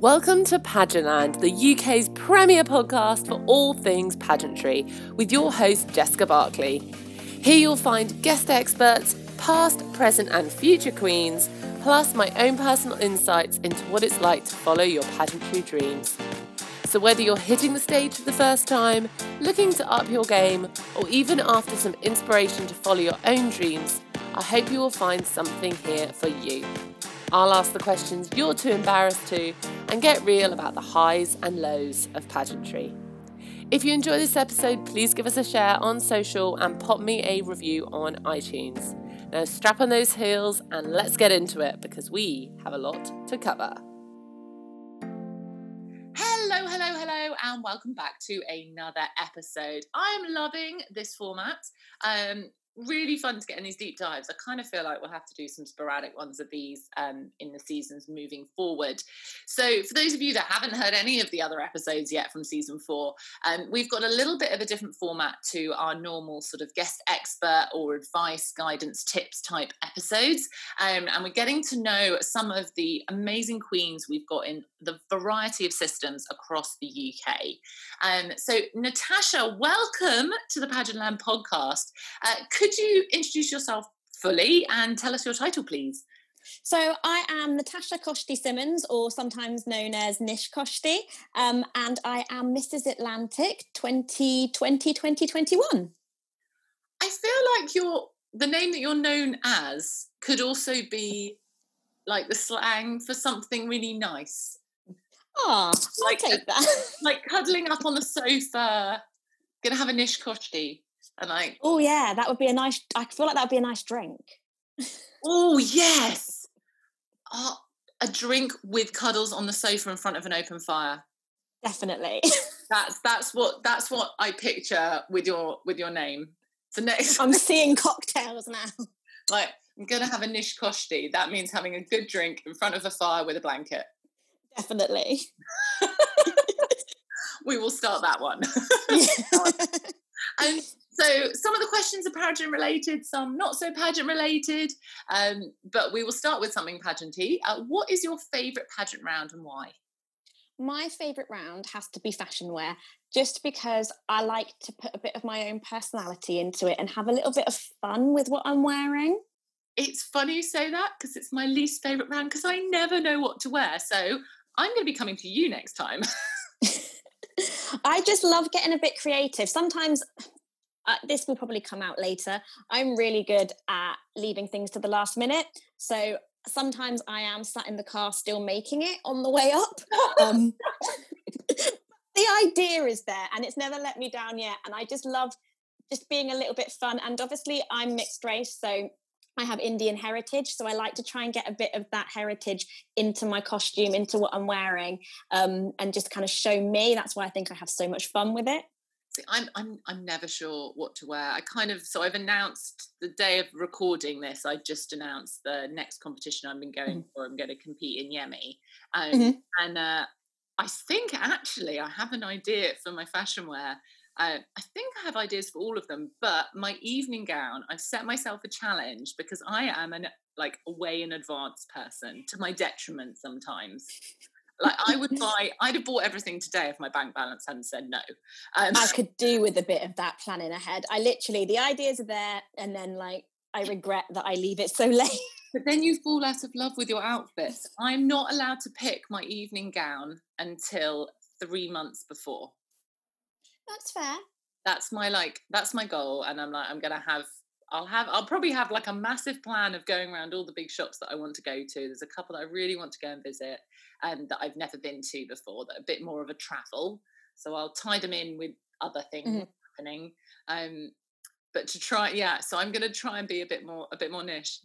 Welcome to Pageantland, the UK's premier podcast for all things pageantry, with your host Jessica Barclay. Here you'll find guest experts, past, present and future queens, plus my own personal insights into what it's like to follow your pageantry dreams. So whether you're hitting the stage for the first time, looking to up your game, or even after some inspiration to follow your own dreams, I hope you will find something here for you. I'll ask the questions you're too embarrassed to and get real about the highs and lows of pageantry. If you enjoy this episode, please give us a share on social and pop me a review on iTunes. Now strap on those heels and let's get into it because we have a lot to cover. Hello, and welcome back to another episode. I'm loving this format. Really fun to get in these deep dives. I kind of feel like we'll have to do some sporadic ones of these in the seasons moving forward. So for those of you that haven't heard any of the other episodes yet from season 4, we've got a little bit of a different format to our normal sort of guest expert or advice, guidance, tips type episodes. And we're getting to know some of the amazing queens we've got in the variety of systems across the UK. So Natasha, welcome to the Pageantland podcast. Could you introduce yourself fully and tell us your title, please? So I am Natasha Koshti-Simmons, or sometimes known as Nish Koshti, and I am Mrs. Atlantic 2020 2021. I feel like the name that you're known as could also be like the slang for something really nice. Oh, I'll take that. Like cuddling up on the sofa, gonna have a Nish Koshti. And oh yeah, that would be a nice, I feel like that would be a nice drink. Oh yes. Oh, a drink with cuddles on the sofa in front of an open fire. Definitely. That's what I picture with your name. So next I'm seeing cocktails now. Like, I'm gonna have a Nish Koshti. That means having a good drink in front of a fire with a blanket. Definitely. We will start that one. And so some of the questions are pageant related, some not so pageant related, but we will start with something pageanty. What is your favourite pageant round and why? My favourite round has to be fashion wear, just because I like to put a bit of my own personality into it and have a little bit of fun with what I'm wearing. It's funny you say that because it's my least favourite round because I never know what to wear. So I'm going to be coming to you next time. I just love getting a bit creative. Sometimes, this will probably come out later, I'm really good at leaving things to the last minute. So sometimes I am sat in the car still making it on the way up. The idea is there and it's never let me down yet. And I just love just being a little bit fun. And obviously I'm mixed race, so I have Indian heritage. So I like to try and get a bit of that heritage into my costume, into what I'm wearing, and just kind of show me. That's why I think I have so much fun with it. See, I'm never sure what to wear. So I've announced the day of recording this. I just announced the next competition I've been going for. I'm going to compete in Yemi. And I think actually I have an idea for my fashion wear. I think I have ideas for all of them, but my evening gown, I've set myself a challenge because I am a way in advance person, to my detriment sometimes. Like I'd have bought everything today if my bank balance hadn't said no. I could do with a bit of that planning ahead. The ideas are there and then I regret that I leave it so late. But then you fall out of love with your outfits. I'm not allowed to pick my evening gown until 3 months before. That's fair. That's my goal. And I'll probably have a massive plan of going around all the big shops that I want to go to. There's a couple that I really want to go and visit and that I've never been to before, that are a bit more of a travel. So I'll tie them in with other things happening. But to try, so I'm going to try and be a bit more niche.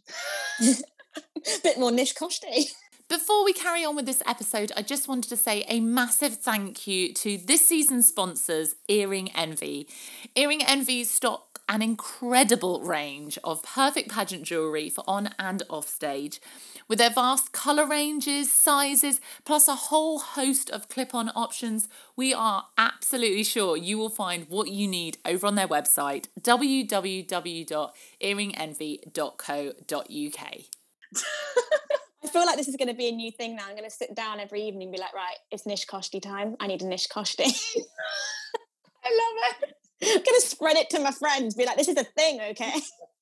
A bit more Nish Koshti. Before we carry on with this episode, I just wanted to say a massive thank you to this season's sponsors, Earring Envy. Earring Envy stock an incredible range of perfect pageant jewellery for on and off stage. With their vast colour ranges, sizes, plus a whole host of clip-on options, we are absolutely sure you will find what you need over on their website, www.earringenvy.co.uk. I feel like this is going to be a new thing now. I'm going to sit down every evening and be like, right, it's Nish Koshti time. I need a Nish Koshti. I love it. I'm going to spread it to my friends, be like, this is a thing, okay?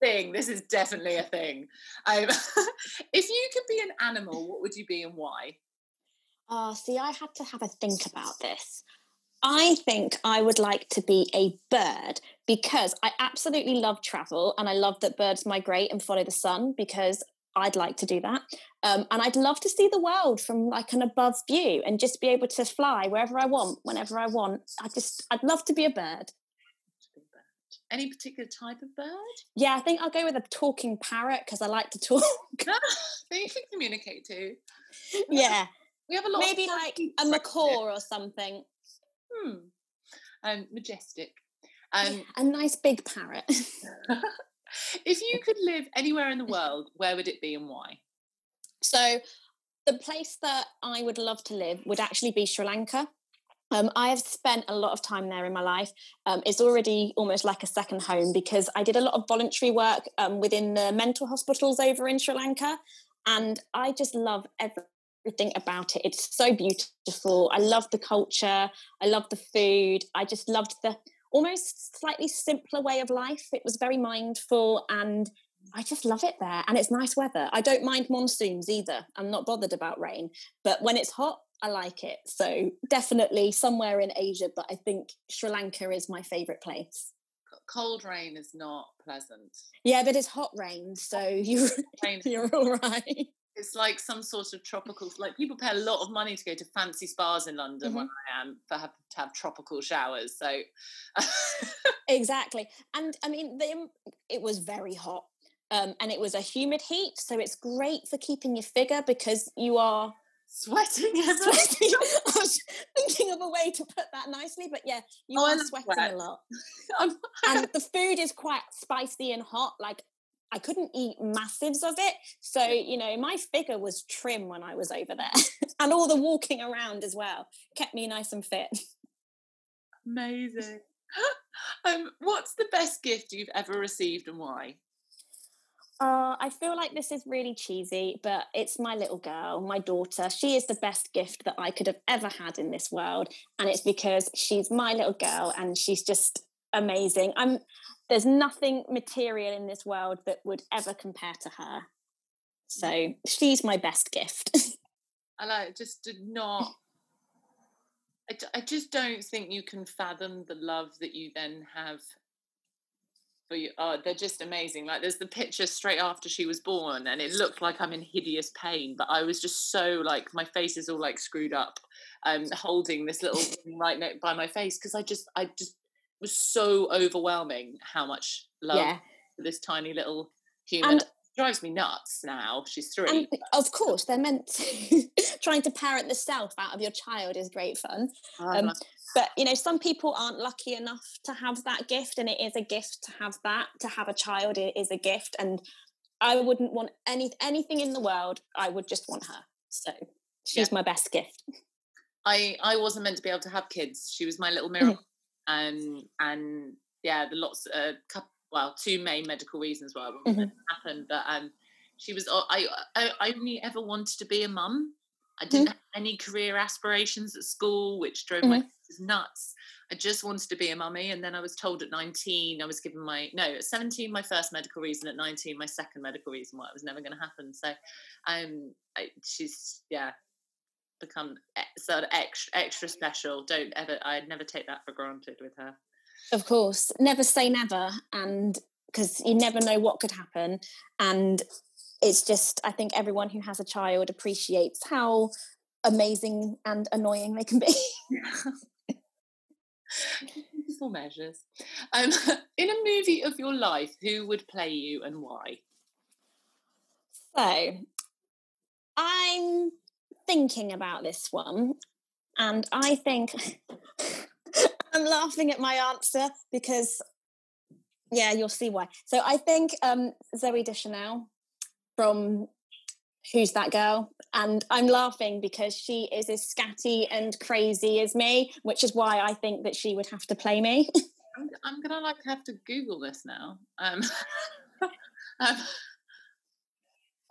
This is definitely a thing. If you could be an animal, what would you be and why? Oh, see, I had to have a think about this. I think I would like to be a bird because I absolutely love travel and I love that birds migrate and follow the sun because I'd like to do that. And I'd love to see the world from like an above view and just be able to fly wherever I want, whenever I want. I'd love to be a bird. Any particular type of bird? Yeah, I think I'll go with a talking parrot because I like to talk. That you can communicate too. Yeah. We have a lot maybe of like a macaw or something. Majestic. A nice big parrot. If you could live anywhere in the world, where would it be and why? So the place that I would love to live would actually be Sri Lanka. I have spent a lot of time there in my life. It's already almost like a second home because I did a lot of voluntary work within the mental hospitals over in Sri Lanka, and I just love everything about it. It's so beautiful. I love the culture. I love the food. I just loved the almost slightly simpler way of life. It was very mindful, and I just love it there. And it's nice weather. I don't mind monsoons either. I'm not bothered about rain, but when it's hot, I like it. So definitely somewhere in Asia, but I think Sri Lanka is my favourite place. Cold rain is not pleasant. Yeah, but it's hot rain, so you're all right. It's like some sort of tropical, like people pay a lot of money to go to fancy spas in London where I am to have tropical showers. So exactly. And I mean, it was very hot and it was a humid heat. So it's great for keeping your figure because you are sweating. I was thinking of a way to put that nicely, but yeah, you are sweating a lot. And the food is quite spicy and hot. Like I couldn't eat masses of it, so you know my figure was trim when I was over there, and all the walking around as well kept me nice and fit. Amazing. What's the best gift you've ever received and why? I feel like this is really cheesy, but it's my little girl, my daughter. She is the best gift that I could have ever had in this world. And it's because she's my little girl and she's just amazing. There's nothing material in this world that would ever compare to her. So she's my best gift. And I just don't think you can fathom the love that you then have for you. Oh, they're just amazing. Like there's the picture straight after she was born and it looked like I'm in hideous pain, but I was just so like my face is all like screwed up holding this little thing right neck by my face because I just was so overwhelming how much love for this tiny little human. And drives me nuts now. She's 3. And of course they're meant to. Trying to parent the self out of your child is great fun. But you know some people aren't lucky enough to have that gift, and it is a gift to have that. To have a child, it is a gift, and I wouldn't want anything in the world. I would just want her. So she's my best gift. I wasn't meant to be able to have kids. She was my little miracle. And yeah, the lots couple. Well, 2 main medical reasons why it wouldn't happen, but she was. I only ever wanted to be a mum. I didn't have any career aspirations at school, which drove my kids nuts. I just wanted to be a mummy, and then I was told at 19, I was given at 17 my first medical reason, at 19 my second medical reason why it was never going to happen. So, she's become sort of extra special. I'd never take that for granted with her. Of course, never say never, and because you never know what could happen. And it's just, I think everyone who has a child appreciates how amazing and annoying they can be. Beautiful measures. In a movie of your life, who would play you and why? So, I'm thinking about this one, and I think... I'm laughing at my answer because, yeah, you'll see why. So I think Zooey Deschanel from Who's That Girl? And I'm laughing because she is as scatty and crazy as me, which is why I think that she would have to play me. I'm going to have to Google this now.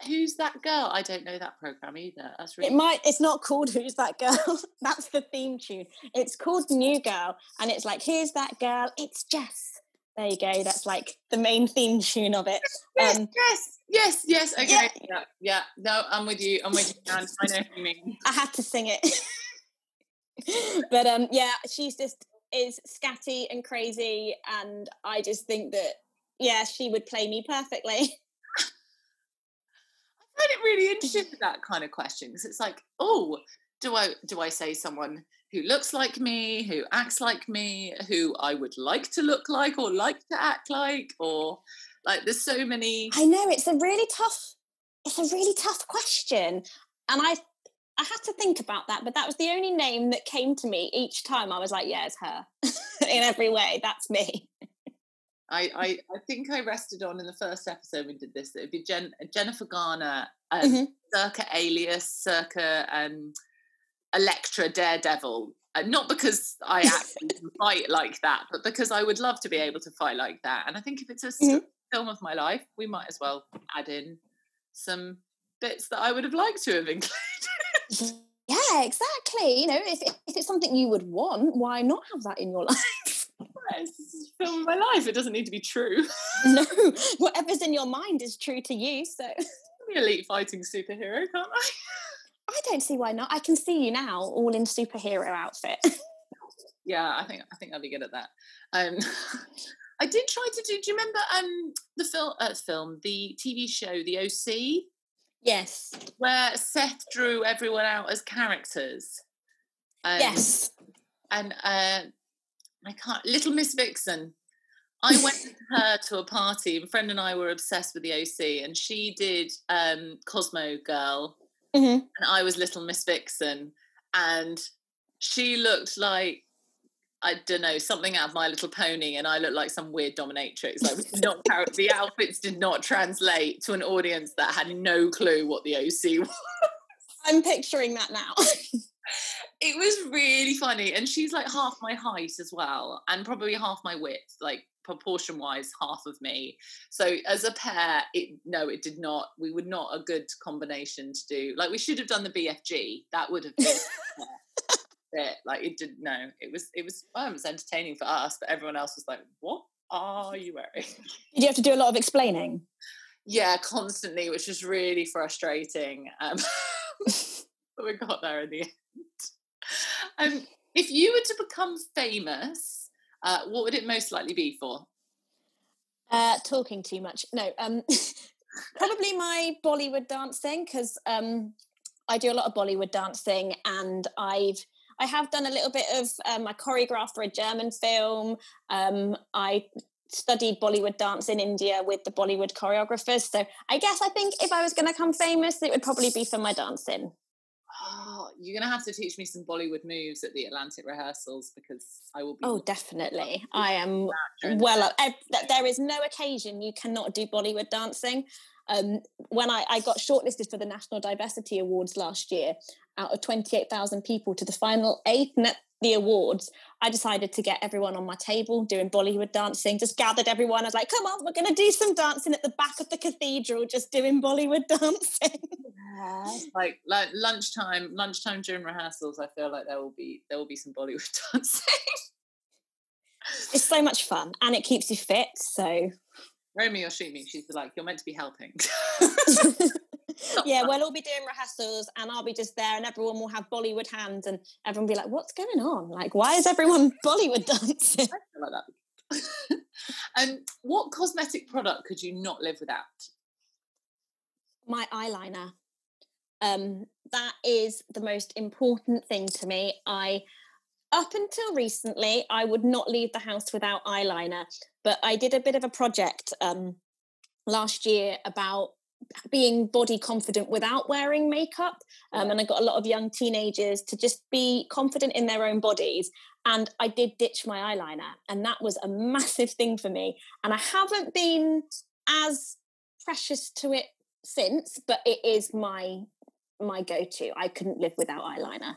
Who's That Girl? I don't know that program either. That's really... It's not called Who's That Girl. That's the theme tune. It's called New Girl, and it's like, who's that girl? It's Jess. There you go. That's like the main theme tune of it. Yes. Okay. Yeah. No, I'm with you. Anne. I know what you mean. I had to sing it. But she's just is scatty and crazy, and I just think that she would play me perfectly. I find it really interesting with that kind of question, because it's like, oh, do I say someone who looks like me, who acts like me, who I would like to look like or like to act like, or like there's so many. I know, it's a really tough question, and I had to think about that, but that was the only name that came to me each time. I was like, yeah, it's her. In every way, that's me. I think I rested on in the first episode we did this. It'd be Jennifer Garner, Circa Alias, Circa Electra Daredevil. Not because I actually fight like that, but because I would love to be able to fight like that. And I think if it's a film of my life, we might as well add in some bits that I would have liked to have included. Yeah, exactly. You know, if it's something you would want, why not have that in your life? This is a film of my life. It doesn't need to be true. No, whatever's in your mind is true to you. So, I'm an elite fighting superhero, can't I? I don't see why not. I can see you now, all in superhero outfit. Yeah, I think I'll be good at that. I did try to do. Do you remember the film, the TV show, The O.C.? Yes. Where Seth drew everyone out as characters. Yes. And Little Miss Vixen. I went with her to a party, and friend and I were obsessed with the OC, and she did Cosmo Girl, and I was Little Miss Vixen, and she looked like, I don't know, something out of My Little Pony, and I looked like some weird dominatrix. Like, the outfits did not translate to an audience that had no clue what the OC was. I'm picturing that now. It was really funny, and she's like half my height as well, and probably half my width, like proportion-wise, half of me. So as a pair, it did not. We were not a good combination to do. Like, we should have done the BFG. That would have been. It. Like, it didn't know. It was entertaining for us, but everyone else was like, what are you wearing? Did you have to do a lot of explaining? Yeah, constantly, which was really frustrating. But we got there in the end. If you were to become famous, what would it most likely be for? Talking too much. No, probably my Bollywood dancing, because I do a lot of Bollywood dancing, and I have done a little bit of, I choreographed for a German film. I studied Bollywood dance in India with the Bollywood choreographers. So I think if I was going to become famous, it would probably be for my dancing. Oh, you're going to have to teach me some Bollywood moves at the Atlantic rehearsals, because I will be... Oh, definitely. I am well up. There is no occasion you cannot do Bollywood dancing. When I got shortlisted for the National Diversity Awards last year, out of 28,000 people to the final 8 at the awards, I decided to get everyone on my table doing Bollywood dancing. Just gathered everyone. I was like, come on, we're going to do some dancing at the back of the cathedral, just doing Bollywood dancing. Yeah. Like lunchtime during rehearsals, I feel like there will be some Bollywood dancing. It's so much fun, and it keeps you fit, so... Romy or Shumi, she's like, you're meant to be helping. Yeah, we'll all be doing rehearsals, and I'll be just there, and everyone will have Bollywood hands, and everyone will be like, what's going on? Like, why is everyone Bollywood dancing? I feel like that. What cosmetic product could you not live without? My eyeliner. That is the most important thing to me. Up until recently, I would not leave the house without eyeliner, but I did a bit of a project last year about being body confident without wearing makeup, and I got a lot of young teenagers to just be confident in their own bodies, and I did ditch my eyeliner, and that was a massive thing for me, and I haven't been as precious to it since, but it is my go-to. I couldn't live without eyeliner.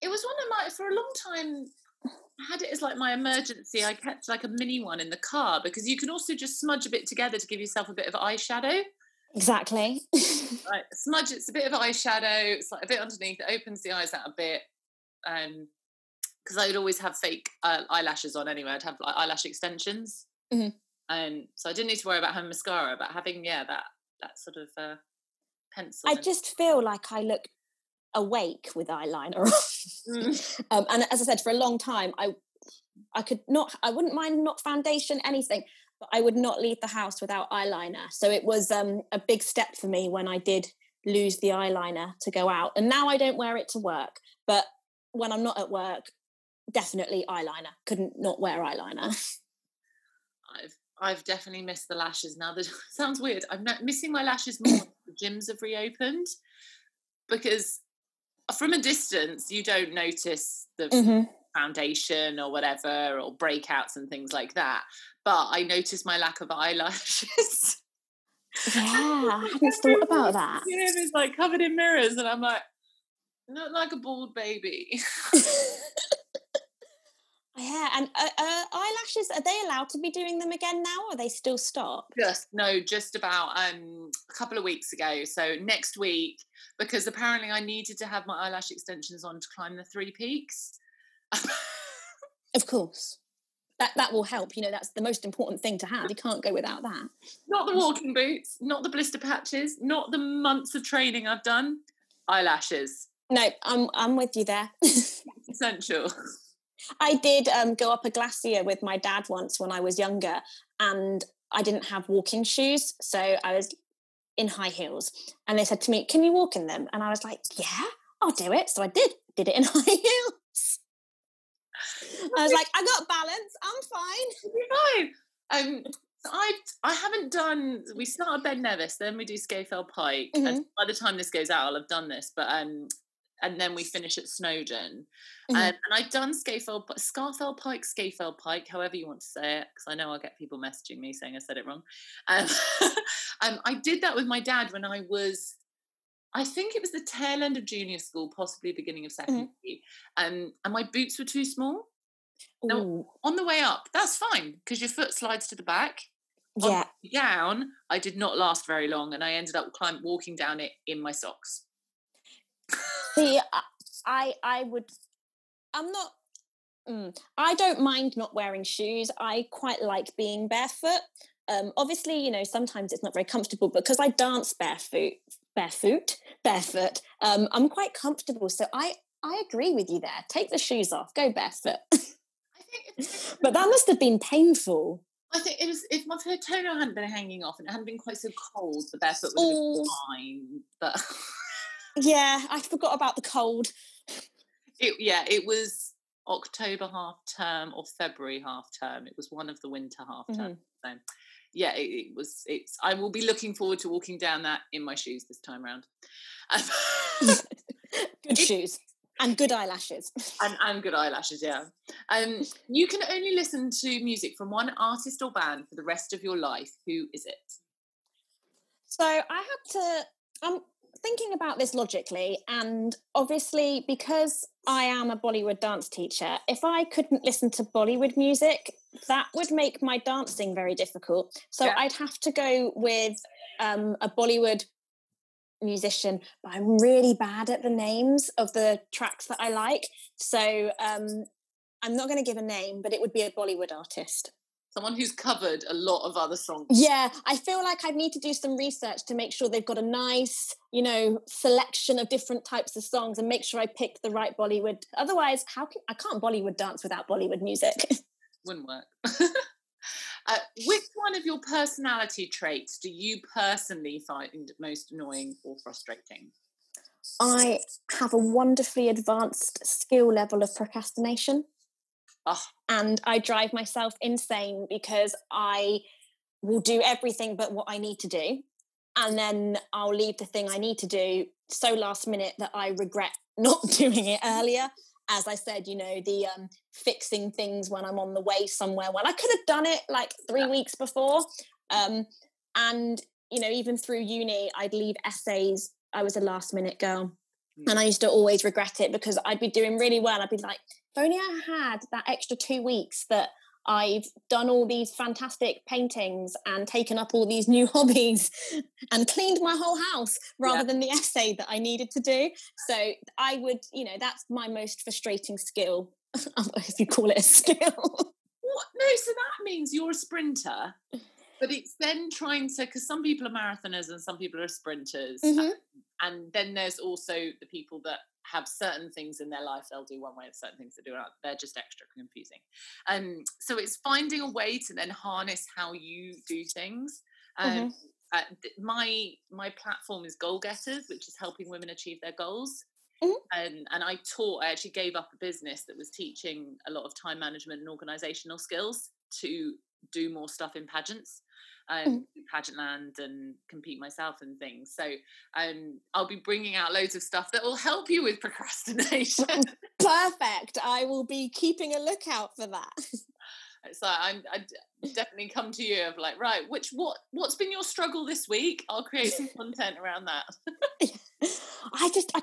It was one of my, for a long time, I had it as like my emergency. I kept like a mini one in the car, because you can also just smudge a bit together to give yourself a bit of eyeshadow. Exactly. Like, smudge, it's a bit of eyeshadow, it's like a bit underneath, it opens the eyes out a bit. Because I would always have fake eyelashes on anyway. I'd have like eyelash extensions. Mm-hmm. So I didn't need to worry about having mascara, but having, that sort of pencil. I just feel like I look awake with eyeliner on. Mm. And as I said, for a long time, I wouldn't mind not foundation, anything, but I would not leave the house without eyeliner. So it was a big step for me when I did lose the eyeliner to go out. And now I don't wear it to work, but when I'm not at work, definitely eyeliner. Couldn't not wear eyeliner. I've definitely missed the lashes now. That sounds weird. I'm not missing my lashes more when the gyms have reopened, because from a distance, you don't notice the foundation or whatever, or breakouts and things like that. But I noticed my lack of eyelashes. Yeah, I hadn't thought about that. Yeah, it's like covered in mirrors, and I'm like, not like a bald baby. Yeah, and eyelashes, are they allowed to be doing them again now, or are they still stopped? Just about a couple of weeks ago. So next week, because apparently I needed to have my eyelash extensions on to climb the three peaks. Of course. That will help. You know, that's the most important thing to have. You can't go without that. Not the walking boots, not the blister patches, not the months of training I've done. Eyelashes. No, I'm with you there. Essential. I did go up a glacier with my dad once when I was younger, and I didn't have walking shoes, so I was in high heels, and they said to me, can you walk in them? And I was like, yeah, I'll do it. So I did it in high heels. I was like, I got balance, I'm fine. So I haven't done, we start at Ben Nevis, then we do Scafell Pike, and by the time this goes out I'll have done this, but and then we finish at Snowdon. And I've done Scafell Pike, however you want to say it, because I know I'll get people messaging me saying I said it wrong. I did that with my dad when I was, I think it was the tail end of junior school, possibly beginning of secondary. And my boots were too small. Now, on the way up, that's fine, because your foot slides to the back. Yeah. Down, I did not last very long, and I ended up walking down it in my socks. See, I don't mind not wearing shoes. I quite like being barefoot. Obviously, you know, sometimes it's not very comfortable, but because I dance barefoot, I'm quite comfortable. So I agree with you there. Take the shoes off, go barefoot. But that must have been painful. I think it was, if my toenail hadn't been hanging off and it hadn't been quite so cold, the barefoot would have been fine. But... yeah, I forgot about the cold. It was October half term or February half term. It was one of the winter half term. So, yeah, it was. It's. I will be looking forward to walking down that in my shoes this time round. Good shoes and good eyelashes. And good eyelashes, yeah. You can only listen to music from one artist or band for the rest of your life. Who is it? So I had to. Thinking about this logically, and obviously because I am a Bollywood dance teacher, if I couldn't listen to Bollywood music, that would make my dancing very difficult. So yeah. I'd have to go with a Bollywood musician, but I'm really bad at the names of the tracks that I like. So I'm not going to give a name, but it would be a Bollywood artist. Someone who's covered a lot of other songs. Yeah, I feel like I need to do some research to make sure they've got a nice, you know, selection of different types of songs and make sure I pick the right Bollywood. Otherwise, I can't Bollywood dance without Bollywood music. Wouldn't work. Which one of your personality traits do you personally find most annoying or frustrating? I have a wonderfully advanced skill level of procrastination. Oh. And I drive myself insane because I will do everything but what I need to do, and then I'll leave the thing I need to do so last minute that I regret not doing it earlier. As I said, you know, the fixing things when I'm on the way somewhere when I could have done it like 3 weeks before. And, you know, even through uni, I'd leave essays. I was a last minute girl. And I used to always regret it because I'd be doing really well. I'd be like, if only I had that extra 2 weeks that I've done all these fantastic paintings and taken up all these new hobbies and cleaned my whole house rather than the essay that I needed to do. So I would, you know, that's my most frustrating skill, if you call it a skill. What? No, so that means you're a sprinter, but it's then trying to, because some people are marathoners and some people are sprinters. Mm-hmm. And then there's also the people that have certain things in their life they'll do one way and certain things they do another. They're just extra confusing. So it's finding a way to then harness how you do things. My platform is Goal Getters, which is helping women achieve their goals. And I actually gave up a business that was teaching a lot of time management and organisational skills to do more stuff in pageants, Pageantland, and compete myself and things. So I'll be bringing out loads of stuff that will help you with procrastination. Perfect. I will be keeping a lookout for that. So I definitely come to you of like, right, what's been your struggle this week? I'll create some content around that.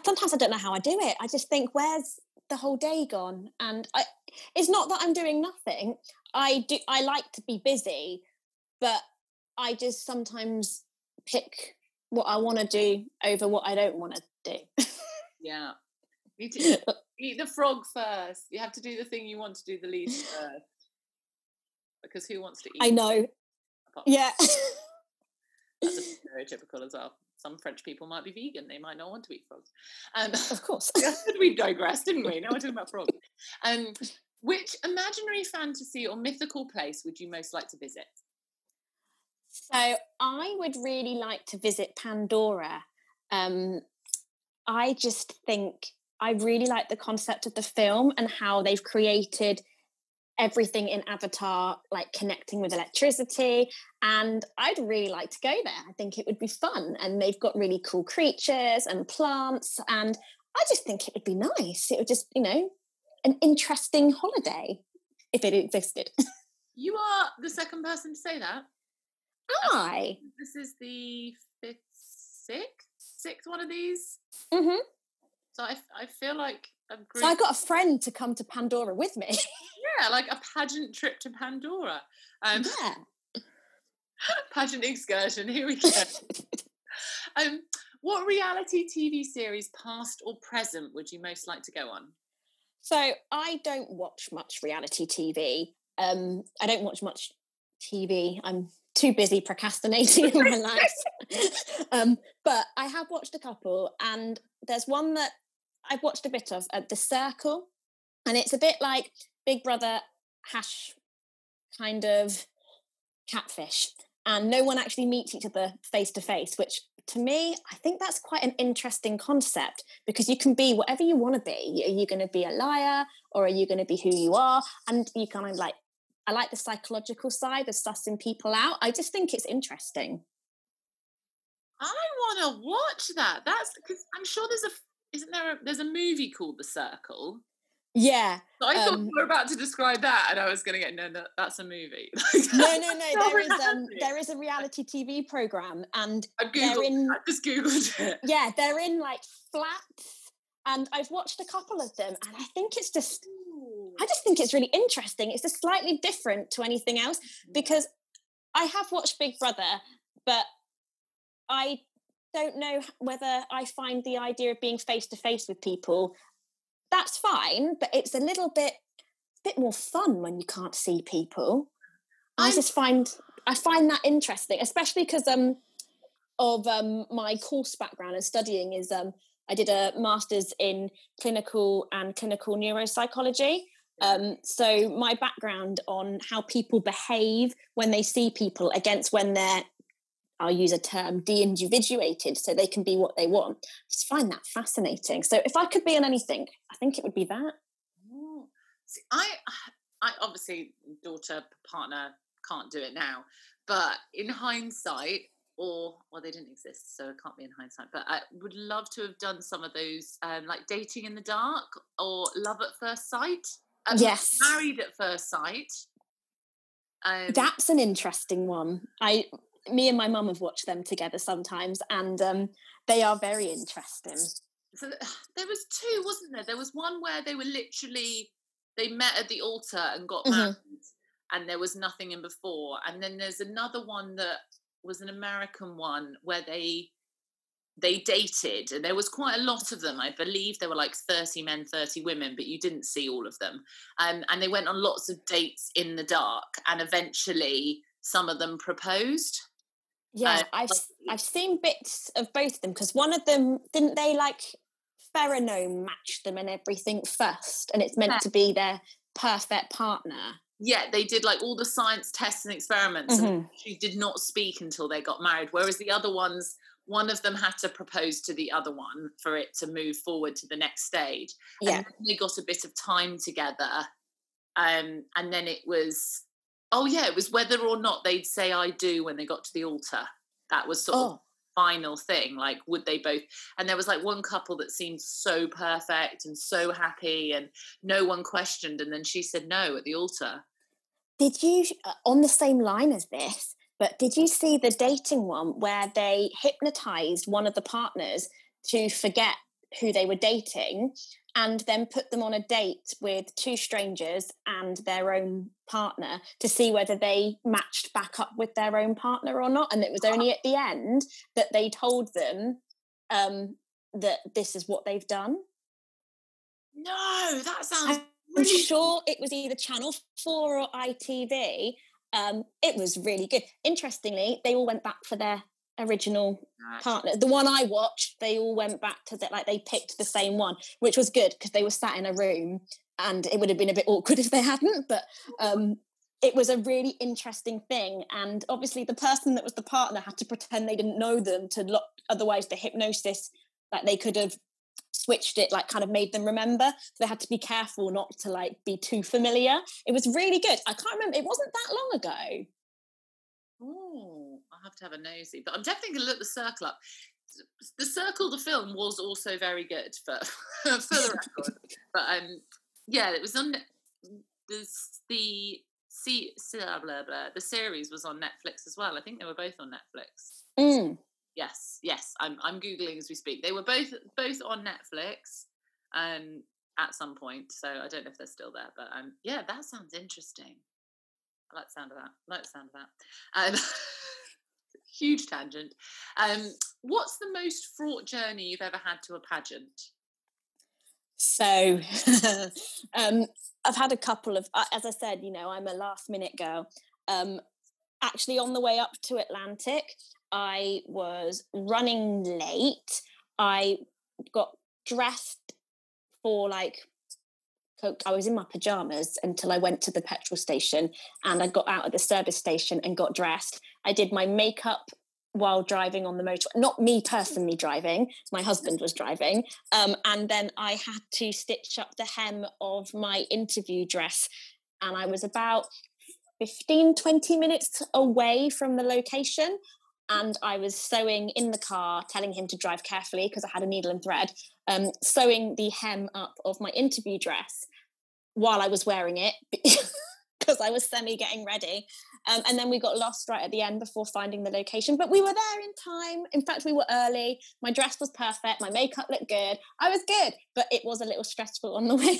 Sometimes I don't know how I do it. I just think, where's the whole day gone? And it's not that I'm doing nothing. I like to be busy, but I just sometimes pick what I want to do over what I don't want to do. Yeah. You do, eat the frog first. You have to do the thing you want to do the least first. Because who wants to eat? I know. Yeah. That's a stereotypical as well. Some French people might be vegan. They might not want to eat frogs. Of course. We digressed, didn't we? Now we're talking about frogs. Which imaginary fantasy or mythical place would you most like to visit? So I would really like to visit Pandora. I just think I really like the concept of the film and how they've created everything in Avatar, like connecting with electricity, and I'd really like to go there. I think it would be fun, and they've got really cool creatures and plants, and I just think it would be nice. It would just, you know, an interesting holiday if it existed. You are the second person to say that. This is the sixth one of these. Mm-hmm. So I feel like a group. So I got a friend to come to Pandora with me. Yeah, like a pageant trip to Pandora. Pageant excursion, here we go. What reality TV series, past or present, would you most like to go on? So I don't watch much reality TV. I don't watch much TV. I'm too busy procrastinating in my life. But I have watched a couple, and there's one that I've watched a bit of, The Circle, and it's a bit like Big Brother hash kind of catfish, and no one actually meets each other face to face, which to me, I think that's quite an interesting concept, because you can be whatever you want to be. Are you going to be a liar, or are you going to be who you are? And you kind of like, I like the psychological side of sussing people out. I just think it's interesting. I want to watch that. That's because I'm sure there's a movie called The Circle. Yeah. So I thought you were about to describe that, and I was going to get, no, that's a movie. No. There is a reality TV program, and I just Googled it. Yeah, they're in like flats, and I've watched a couple of them, and I think it's just, I just think it's really interesting. It's just slightly different to anything else, because I have watched Big Brother, but I don't know whether I find the idea of being face to face with people, that's fine, but it's a little bit more fun when you can't see people. I find that interesting, especially because of my course background and studying is I did a master's in clinical neuropsychology. So my background on how people behave when they see people against when they're, I'll use a term, de-individuated, so they can be what they want. I just find that fascinating. So if I could be on anything, I think it would be that. Oh. See, I obviously, daughter, partner, can't do it now. But in hindsight, they didn't exist, so it can't be in hindsight. But I would love to have done some of those, like Dating in the Dark or Love at First Sight. Yes. Married at First Sight. That's an interesting one. Me and my mum have watched them together sometimes, and they are very interesting. So there was two, wasn't there? There was one where they met at the altar and got married, and there was nothing in before. And then there's another one that was an American one where they dated, and there was quite a lot of them. I believe there were like 30 men, 30 women, but you didn't see all of them. And they went on lots of dates in the dark, and eventually some of them proposed. Yeah, I've seen bits of both of them, because one of them, didn't they like pheromone match them and everything first, and it's meant to be their perfect partner? Yeah, they did like all the science tests and experiments, and she did not speak until they got married, whereas the other ones, one of them had to propose to the other one for it to move forward to the next stage. Yeah. And then they got a bit of time together, and then it was, oh yeah, it was whether or not they'd say I do when they got to the altar. That was sort of final thing, like would they both. And there was like one couple that seemed so perfect and so happy and no one questioned, and then she said no at the altar. Did you, on the same line as this, but did you see the dating one where they hypnotized one of the partners to forget who they were dating and then put them on a date with two strangers and their own partner to see whether they matched back up with their own partner or not? And it was only at the end that they told them that this is what they've done. No, that sounds... I'm sure it was either Channel 4 or ITV. It was really good. Interestingly, they all went back for their original partner. The one I watched, they all went back to that, like they picked the same one, which was good because they were sat in a room and it would have been a bit awkward if they hadn't, but it was a really interesting thing. And obviously the person that was the partner had to pretend they didn't know them to look, otherwise the hypnosis, like they could have switched it, like kind of made them remember, so they had to be careful not to like be too familiar. It was really good. I can't remember, it wasn't that long ago. Oh, I'll have to have a nosy, but I'm definitely going to look The Circle up. The Circle, the film, was also very good for the record. But yeah, it was on the series was on Netflix as well. I think they were both on Netflix. Mm. Yes, I'm googling as we speak. They were both on Netflix at some point, so I don't know if they're still there. But yeah, that sounds interesting. I like the sound of that. Huge tangent. What's the most fraught journey you've ever had to a pageant? So, I've had a couple of, as I said, you know, I'm a last minute girl. Actually, on the way up to Atlantic, I was running late. I got dressed for like, I was in my pajamas until I went to the petrol station, and I got out at the service station and got dressed. I did my makeup while driving on the motorway, not me personally driving, my husband was driving, and then I had to stitch up the hem of my interview dress, and I was about 15-20 minutes away from the location, and I was sewing in the car, telling him to drive carefully because I had a needle and thread, sewing the hem up of my interview dress while I was wearing it because I was semi-getting ready. And then we got lost right at the end before finding the location. But we were there in time. In fact, we were early. My dress was perfect. My makeup looked good. I was good. But it was a little stressful on the way up.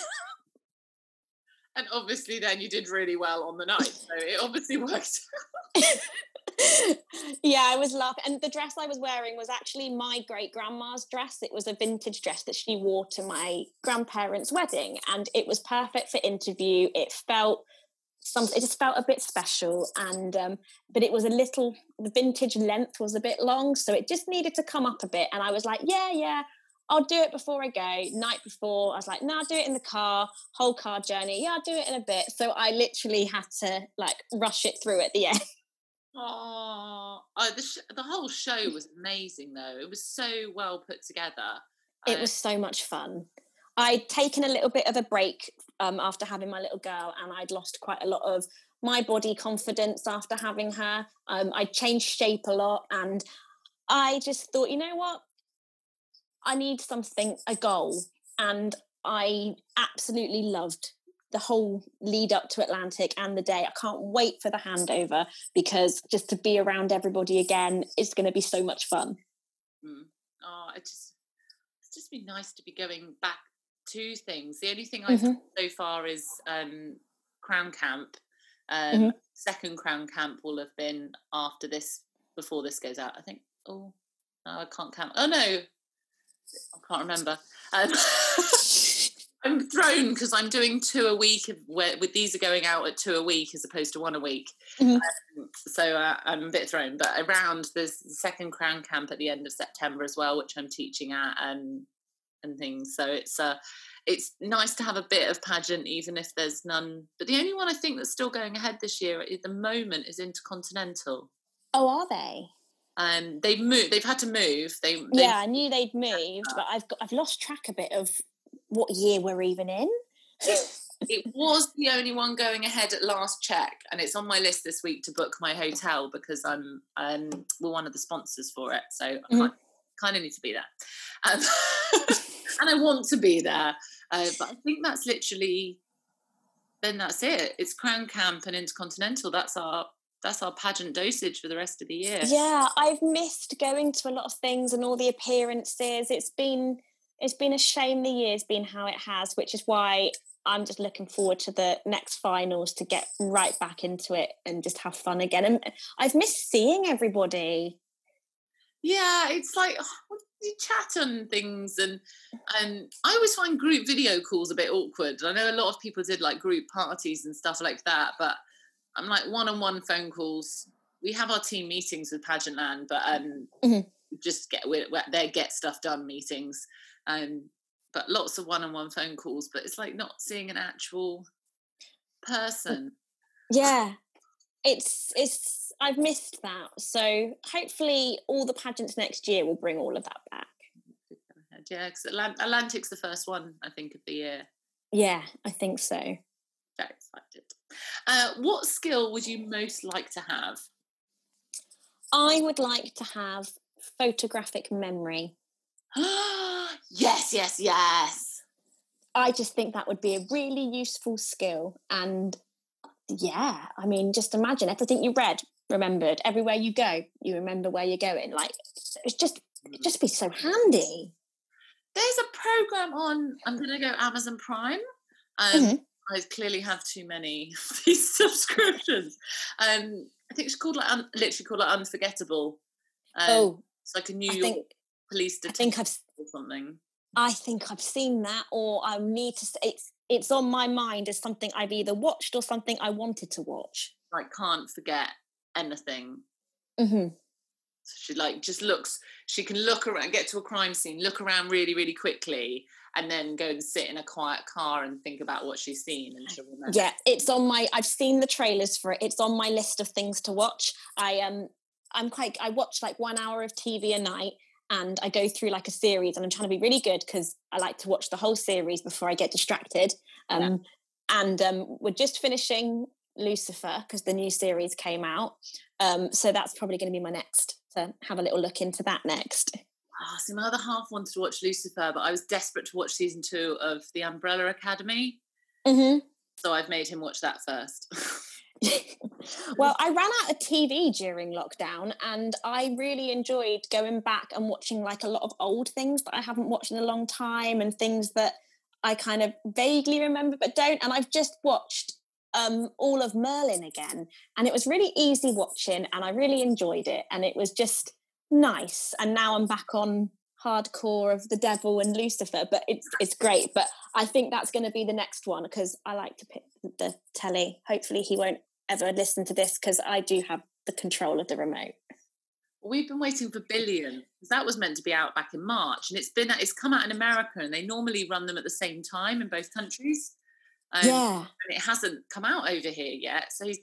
And obviously then you did really well on the night. So it obviously worked out. Yeah, I was laughing. And the dress I was wearing was actually my great-grandma's dress. It was a vintage dress that she wore to my grandparents' wedding. And it was perfect for interview. It felt... it just felt a bit special, and but it was a little, the vintage length was a bit long, so it just needed to come up a bit. And I was like, yeah, I'll do it before I go. Night before, I was like, I'll do it in the car, whole car journey. Yeah, I'll do it in a bit. So I literally had to like rush it through at the end. The whole show was amazing though. It was so well put together. It was so much fun. I'd taken a little bit of a break after having my little girl, and I'd lost quite a lot of my body confidence after having her. I changed shape a lot, and I just thought, you know what? I need something, a goal. And I absolutely loved the whole lead up to Atlantic and the day. I can't wait for the handover, because just to be around everybody again is going to be so much fun. Mm. Oh, it's just been nice to be going back. Two things. The only thing I've done so far is Crown Camp, Second Crown Camp will have been after this, before this goes out, I think. Oh, no, I can't count. Oh, no. I can't remember. I'm thrown because I'm doing two a week, with these are going out at two a week as opposed to one a week. So I'm a bit thrown. But around the second Crown Camp at the end of September as well, which I'm teaching at and things. So it's nice to have a bit of pageant, even if there's none. But the only one I think that's still going ahead this year at the moment is Intercontinental. Oh, are they? They've moved. They've had to move. Yeah, I knew they'd moved, but I've lost track a bit of what year we're even in. It was the only one going ahead at last check, and it's on my list this week to book my hotel because I'm we're one of the sponsors for it, so I kind of need to be there, and I want to be there. But I think that's literally. Then that's it. It's Crown Camp and Intercontinental. That's our pageant dosage for the rest of the year. Yeah, I've missed going to a lot of things and all the appearances. It's been a shame the year's been how it has, which is why I'm just looking forward to the next finals to get right back into it and just have fun again. And I've missed seeing everybody. Yeah, it's like you chat on things and I always find group video calls a bit awkward. I know a lot of people did like group parties and stuff like that, but I'm like one-on-one phone calls. We have our team meetings with Pageantland, but just get stuff done meetings. But lots of one-on-one phone calls. But it's like not seeing an actual person. Yeah, it's I've missed that. So hopefully all the pageants next year will bring all of that back. Yeah, because Atlantic's the first one I think of the year. Yeah, I think so. Very excited. What skill would you most like to have? I would like to have photographic memory. Yes. I just think that would be a really useful skill. And yeah, I mean, just imagine everything you read, remembered. Everywhere you go, you remember where you're going. Like, it's just, it'd just be so handy. There's a program on, I'm going to go Amazon Prime. I clearly have too many of these subscriptions. I think it's called Unforgettable. It's like a New York police detective or something. I think I've seen that, or I need to. It's on my mind as something I've either watched or something I wanted to watch. I can't forget anything. So she just looks. She can look around, get to a crime scene, look around really, really quickly, and then go and sit in a quiet car and think about what she's seen. And she'll remember. Yeah, it's on my. I've seen the trailers for it. It's on my list of things to watch. I watch 1 hour of TV a night, and I go through a series, and I'm trying to be really good because I like to watch the whole series before I get distracted. We're just finishing Lucifer because the new series came out. So that's probably going to be my next, to have a little look into that next. So my other half wanted to watch Lucifer, but I was desperate to watch season 2 of The Umbrella Academy. So I've made him watch that first. Well, I ran out of TV during lockdown, and I really enjoyed going back and watching a lot of old things that I haven't watched in a long time, and things that I kind of vaguely remember but don't. And I've just watched all of Merlin again, and it was really easy watching, and I really enjoyed it, and it was just nice. And now I'm back on hardcore of the devil and Lucifer, but it's great. But I think that's going to be the next one, because I like to pick the telly. Hopefully he won't ever listen to this, because I do have the control of the remote. We've been waiting for Billion, because that was meant to be out back in March, and it's come out in America, and they normally run them at the same time in both countries. And it hasn't come out over here yet, so he's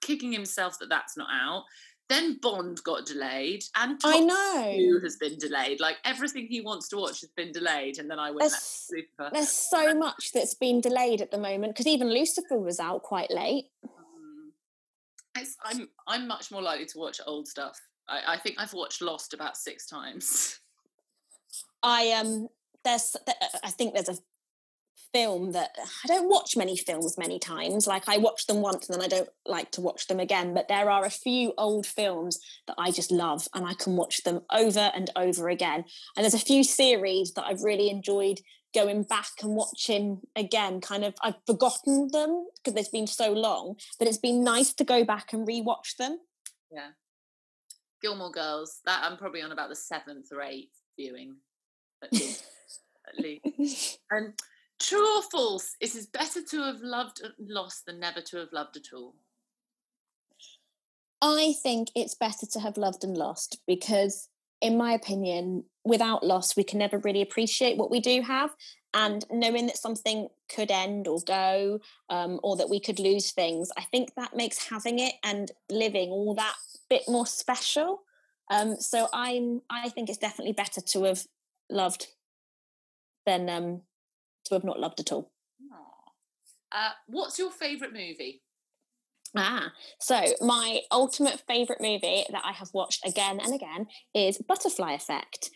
kicking himself that's not out. Then Bond got delayed, and Top I know 2 has been delayed. Everything he wants to watch has been delayed, and then I went back to Lucifer. There's so much that's been delayed at the moment, because even Lucifer was out quite late. I'm much more likely to watch old stuff. I think I've watched Lost about 6 times. I think there's a film that I don't watch many films many times. I watch them once and then I don't like to watch them again, but there are a few old films that I just love, and I can watch them over and over again. And there's a few series that I've really enjoyed going back and watching again, kind of, I've forgotten them because they've been so long, but it's been nice to go back and rewatch them. Yeah. Gilmore Girls, that I'm probably on about the 7th or 8th viewing. At least. At least. True or false, it is better to have loved and lost than never to have loved at all. I think it's better to have loved and lost because, in my opinion, without loss, we can never really appreciate what we do have. And knowing that something could end or go, or that we could lose things, I think that makes having it and living all that bit more special. So I think it's definitely better to have loved than to have not loved at all. What's your favourite movie? So my ultimate favourite movie that I have watched again and again is Butterfly Effect.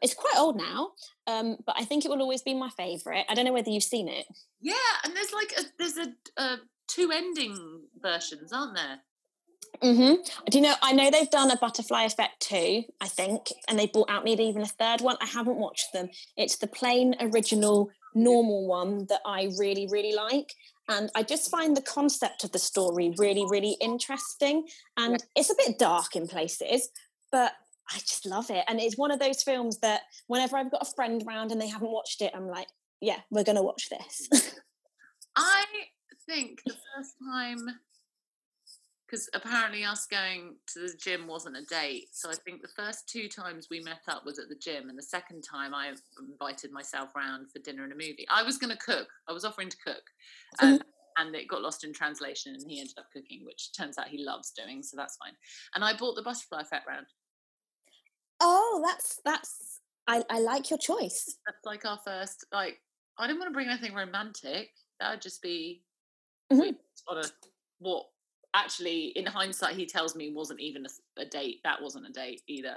It's quite old now, but I think it will always be my favourite. I don't know whether you've seen it. Yeah, and there's like there's two ending versions, aren't there? Mm-hmm. Do you know, I know they've done a Butterfly Effect 2, I think, and they brought out maybe even a third one. I haven't watched them. It's the plain, original, normal one that I really, really like. And I just find the concept of the story really, really interesting. And it's a bit dark in places, but I just love it. And it's one of those films that whenever I've got a friend round and they haven't watched it, I'm like, yeah, we're going to watch this. I think the first time, because apparently us going to the gym wasn't a date. So I think the first 2 times we met up was at the gym. And the second time I invited myself round for dinner and a movie. I was going to cook. I was offering to cook. And it got lost in translation and he ended up cooking, which turns out he loves doing. So that's fine. And I bought the Butterfly Effect round. Oh, that's I like your choice. That's like our first, like, I didn't want to bring anything romantic. That would just be on a walk. Actually, in hindsight, he tells me wasn't even a date. That wasn't a date either.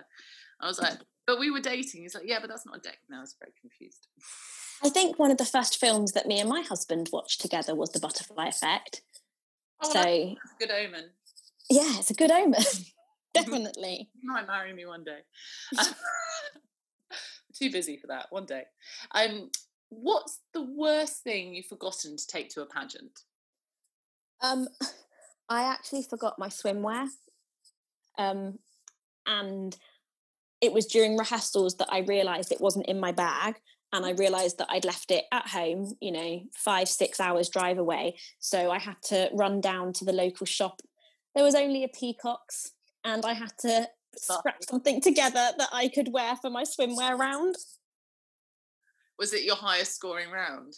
I was like, but we were dating. He's like, yeah, but that's not a date. And I was very confused. I think one of the first films that me and my husband watched together was The Butterfly Effect. Oh, so that's a good omen. Yeah, it's a good omen. Definitely. You might marry me one day. Too busy for that. One day. What's the worst thing you've forgotten to take to a pageant? I actually forgot my swimwear, and it was during rehearsals that I realised it wasn't in my bag, and I realised that I'd left it at home, 5-6 hours drive away, so I had to run down to the local shop. There was only a Peacocks, and I had to scrap something together that I could wear for my swimwear round. Was it your highest scoring round?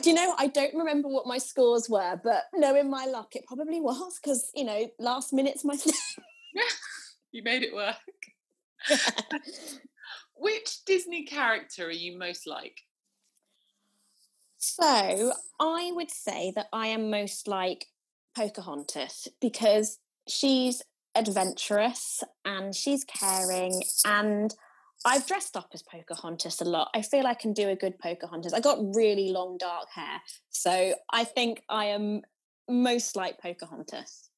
Do you know, I don't remember what my scores were, but knowing my luck, it probably was, because, last minute's my thing. You made it work. Yeah. Which Disney character are you most like? So, I would say that I am most like Pocahontas, because she's adventurous and she's caring, and I've dressed up as Pocahontas a lot. I feel I can do a good Pocahontas. I got really long dark hair, so I think I am most like Pocahontas.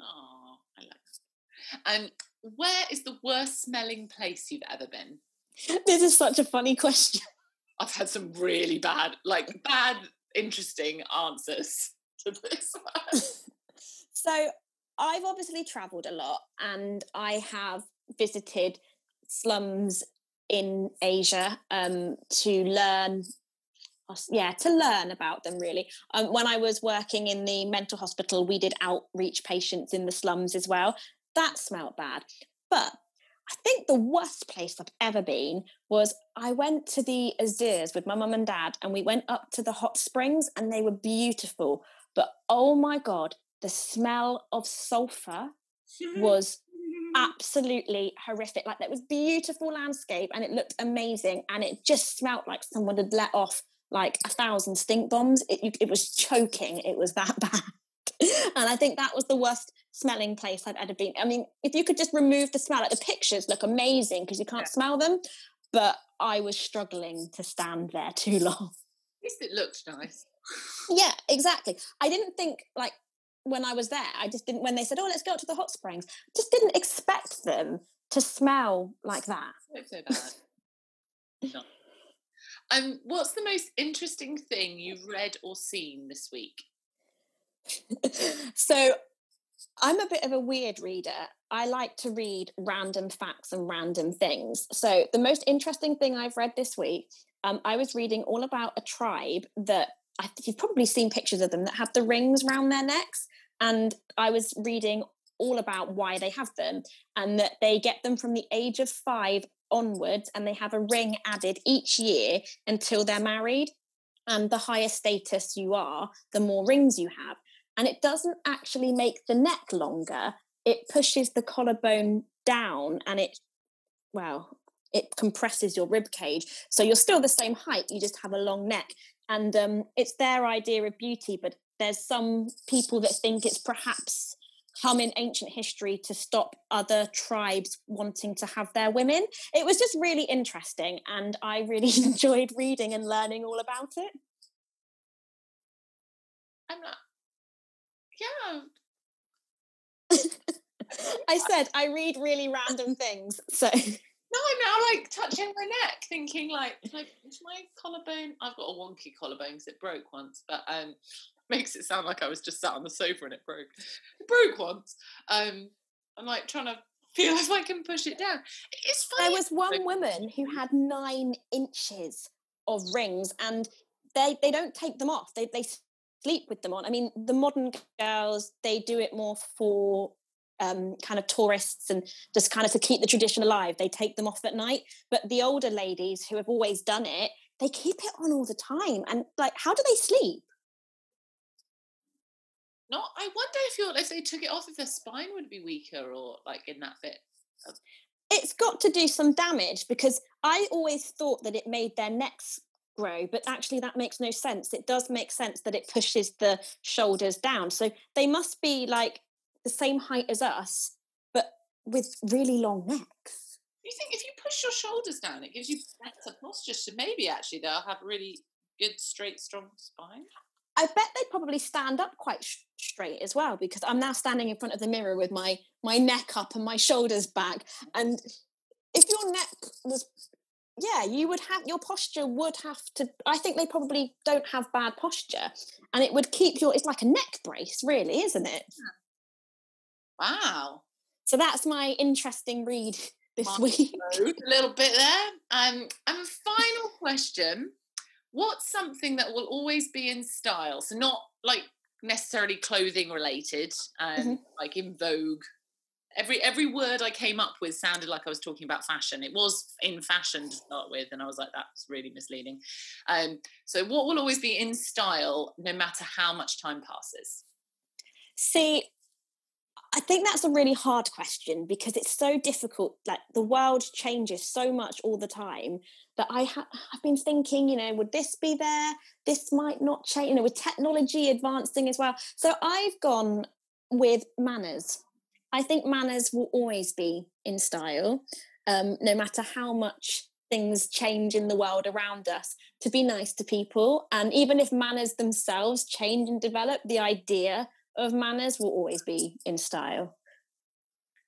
Oh, I like it. Where is the worst smelling place you've ever been? This is such a funny question. I've had some really bad, interesting answers to this one. So I've obviously travelled a lot, and I have visited slums in Asia to learn about them, really. When I was working in the mental hospital, we did outreach patients in the slums as well. That smelled bad. But I think the worst place I've ever been was I went to the Azores with my mum and dad, and we went up to the hot springs, and they were beautiful. But oh my God, the smell of sulphur was absolutely horrific. Like, that was beautiful landscape and it looked amazing, and it just smelled like someone had let off like 1,000 stink bombs. It was choking. It was that bad. And I think that was the worst smelling place I'd ever been. I mean, if you could just remove the smell, like, the pictures look amazing because you can't smell them, but I was struggling to stand there too long. At least it looked nice. Yeah, exactly. I didn't think, like, when I was there, I just didn't, when they said, oh, let's go up to the hot springs, just didn't expect them to smell like that. It's so bad. What's the most interesting thing you've read or seen this week? So I'm a bit of a weird reader. I like to read random facts and random things. So the most interesting thing I've read this week, I was reading all about a tribe that I think you've probably seen pictures of them that have the rings round their necks. And I was reading all about why they have them and that they get them from the age of 5 onwards, and they have a ring added each year until they're married. And the higher status you are, the more rings you have. And it doesn't actually make the neck longer. It pushes the collarbone down and it compresses your rib cage. So you're still the same height, you just have a long neck. And it's their idea of beauty, but there's some people that think it's perhaps come in ancient history to stop other tribes wanting to have their women. It was just really interesting, and I really enjoyed reading and learning all about it. I said I read really random things, so. No, I'm now like touching my neck, thinking like, is my collarbone? I've got a wonky collarbone because it broke once, but makes it sound like I was just sat on the sofa and it broke. It broke once. I'm like trying to feel if I can push it down. It's funny. There was one woman who had 9 inches of rings, and they don't take them off. They sleep with them on. I mean, the modern girls, they do it more for kind of tourists and just kind of to keep the tradition alive. They take them off at night. But the older ladies who have always done it, they keep it on all the time. And like, how do they sleep? I wonder if they took it off, if their spine would be weaker or like in that bit. It's got to do some damage, because I always thought that it made their necks grow, but actually that makes no sense. It does make sense that it pushes the shoulders down. So they must be like the same height as us, but with really long necks. You think if you push your shoulders down, it gives you better posture. So maybe actually they'll have a really good, straight, strong spine. I bet they probably stand up quite straight as well, because I'm now standing in front of the mirror with my neck up and my shoulders back. And if your neck was, you would have, your posture would have to, I think they probably don't have bad posture, and it would keep it's like a neck brace really, isn't it? Yeah. Wow. So that's my interesting read this week. A little bit there. And final question. What's something that will always be in style? So not like necessarily clothing related, like in Vogue. Every word I came up with sounded like I was talking about fashion. It was in fashion to start with, and I was like, that's really misleading. So what will always be in style no matter how much time passes? See, I think that's a really hard question, because it's so difficult. Like, the world changes so much all the time that I've been thinking, would this be there? This might not change, with technology advancing as well. So I've gone with manners. I think manners will always be in style, no matter how much things change in the world around us, to be nice to people. And even if manners themselves change and develop, the idea of manners will always be in style.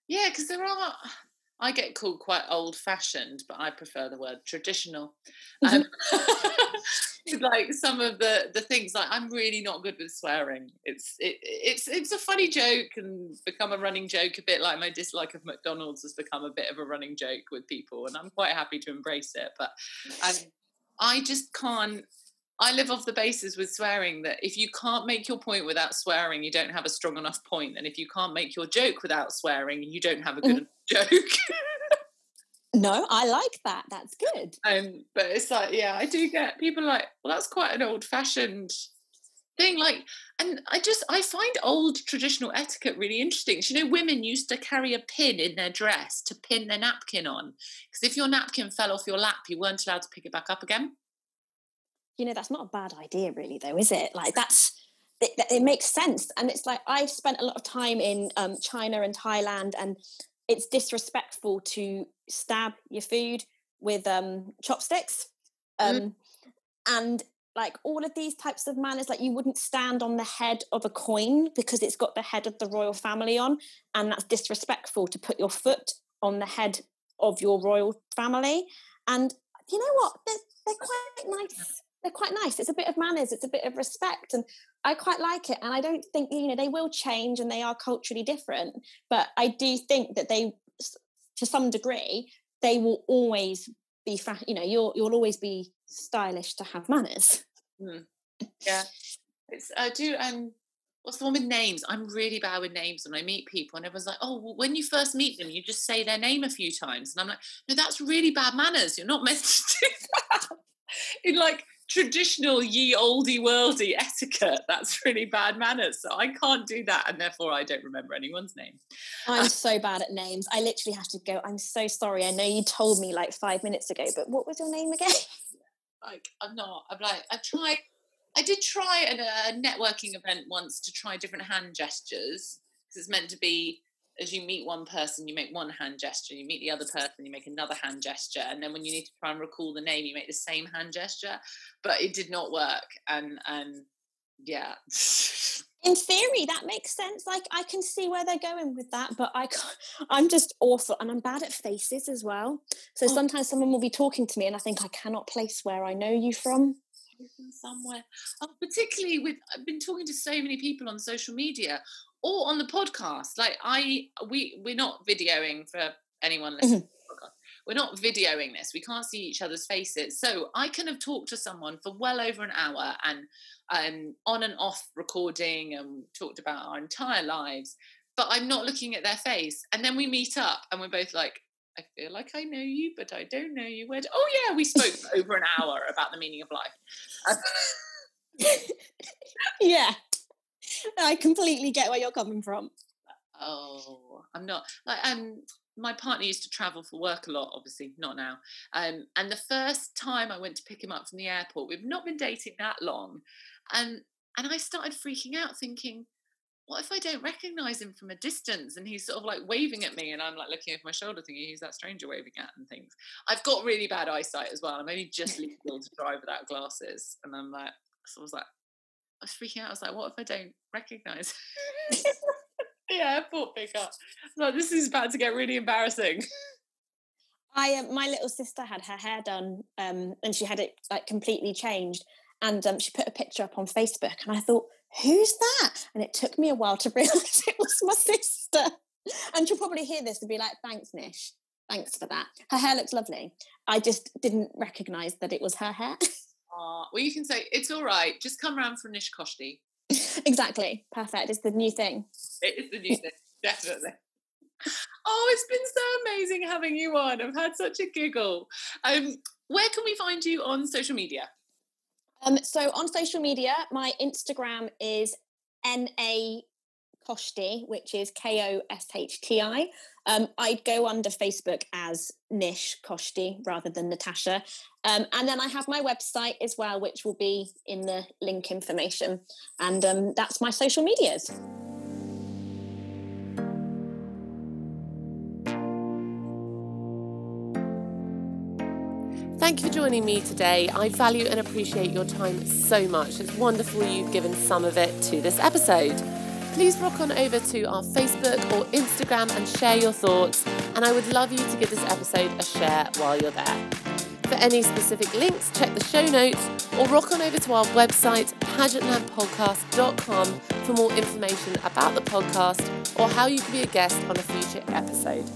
Yeah, because I get called quite old-fashioned, but I prefer the word traditional. Like some of the things, like I'm really not good with swearing. It's a funny joke and become a running joke, a bit like my dislike of McDonald's has become a bit of a running joke with people, and I'm quite happy to embrace it. But I live off the basis with swearing that if you can't make your point without swearing, you don't have a strong enough point. And if you can't make your joke without swearing, you don't have a good enough joke. No, I like that. That's good. But it's like, I do get people like, well, that's quite an old-fashioned thing. Like, and I find old traditional etiquette really interesting. So, women used to carry a pin in their dress to pin their napkin on, because if your napkin fell off your lap, you weren't allowed to pick it back up again. That's not a bad idea really, though, is it? Like, it makes sense. And it's like, I've spent a lot of time in China and Thailand, and it's disrespectful to stab your food with chopsticks. And like all of these types of manners, like you wouldn't stand on the head of a coin because it's got the head of the royal family on, and that's disrespectful to put your foot on the head of your royal family. And you know what? they're quite nice. They're quite nice. It's a bit of manners. It's a bit of respect. And I quite like it. And I don't think, you know, they will change and they are culturally different. But I do think that they, to some degree, they will always be, you know, you'll always be stylish to have manners. Mm. Yeah. It's, I do, what's the one with names? I'm really bad with names when I meet people, and everyone's like, oh, well, when you first meet them, you just say their name a few times. And I'm like, no, that's really bad manners. You're not meant to do that. In like traditional ye oldie worldy etiquette, that's really bad manners. So I can't do that, and therefore I don't remember anyone's name. I'm so bad at names. I literally have to go, I'm so sorry. I know you told me like 5 minutes ago, but what was your name again? Like, I'm not. I'm like, I've tried. I did try a networking event once to try different hand gestures, because it's meant to be, as you meet one person, you make one hand gesture, you meet the other person, you make another hand gesture, and then when you need to try and recall the name, you make the same hand gesture. But it did not work, and yeah. In theory, that makes sense. Like, I can see where they're going with that, but I can't, I'm just awful, and I'm bad at faces as well. So sometimes someone will be talking to me, and I think I cannot place where I know you from. Somewhere. Oh, particularly with, I've been talking to so many people on social media or on the podcast. Like, we're not videoing, for anyone listening to the podcast. We're not videoing this. We can't see each other's faces. So I can have talked to someone for well over an hour and on and off recording, and talked about our entire lives, but I'm not looking at their face. And then we meet up and we're both like, I feel like I know you, but I don't know you. Oh yeah, we spoke for over an hour about the meaning of life. Yeah, I completely get where you're coming from. Oh, I'm not. Like, my partner used to travel for work a lot, obviously, not now. And the first time I went to pick him up from the airport, we've not been dating that long, and I started freaking out, thinking, what if I don't recognise him from a distance? And he's sort of like waving at me, and I'm like looking over my shoulder thinking, who's that stranger waving at, and things. I've got really bad eyesight as well. I'm only just legal to drive without glasses. And I'm like, so I was like, I was freaking out. I was like, what if I don't recognise the airport pickup? Like, this is about to get really embarrassing. My little sister had her hair done and she had it like completely changed. And she put a picture up on Facebook, and I thought, who's that? And it took me a while to realise it was my sister. And she'll probably hear this and be like, thanks, Nish. Thanks for that. Her hair looks lovely. I just didn't recognise that it was her hair. Well, you can say, it's all right. Just come round from Nish Koshti. Exactly. Perfect. It's the new thing. It is the new thing, definitely. Oh, it's been so amazing having you on. I've had such a giggle. Where can we find you on social media? So on social media, my Instagram is NA Koshti, which is Koshti. I go under Facebook as Nish Koshti rather than Natasha. And then I have my website as well, which will be in the link information. And that's my social medias. Thank you for joining me today. I value and appreciate your time so much. It's wonderful you've given some of it to this episode. Please rock on over to our Facebook or Instagram and share your thoughts. And I would love you to give this episode a share while you're there. For any specific links, check the show notes or rock on over to our website, pageantlandpodcast.com, for more information about the podcast or how you can be a guest on a future episode.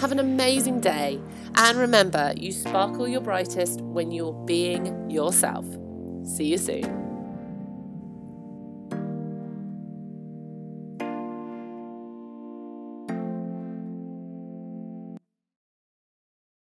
Have an amazing day, and remember, you sparkle your brightest when you're being yourself. See you soon.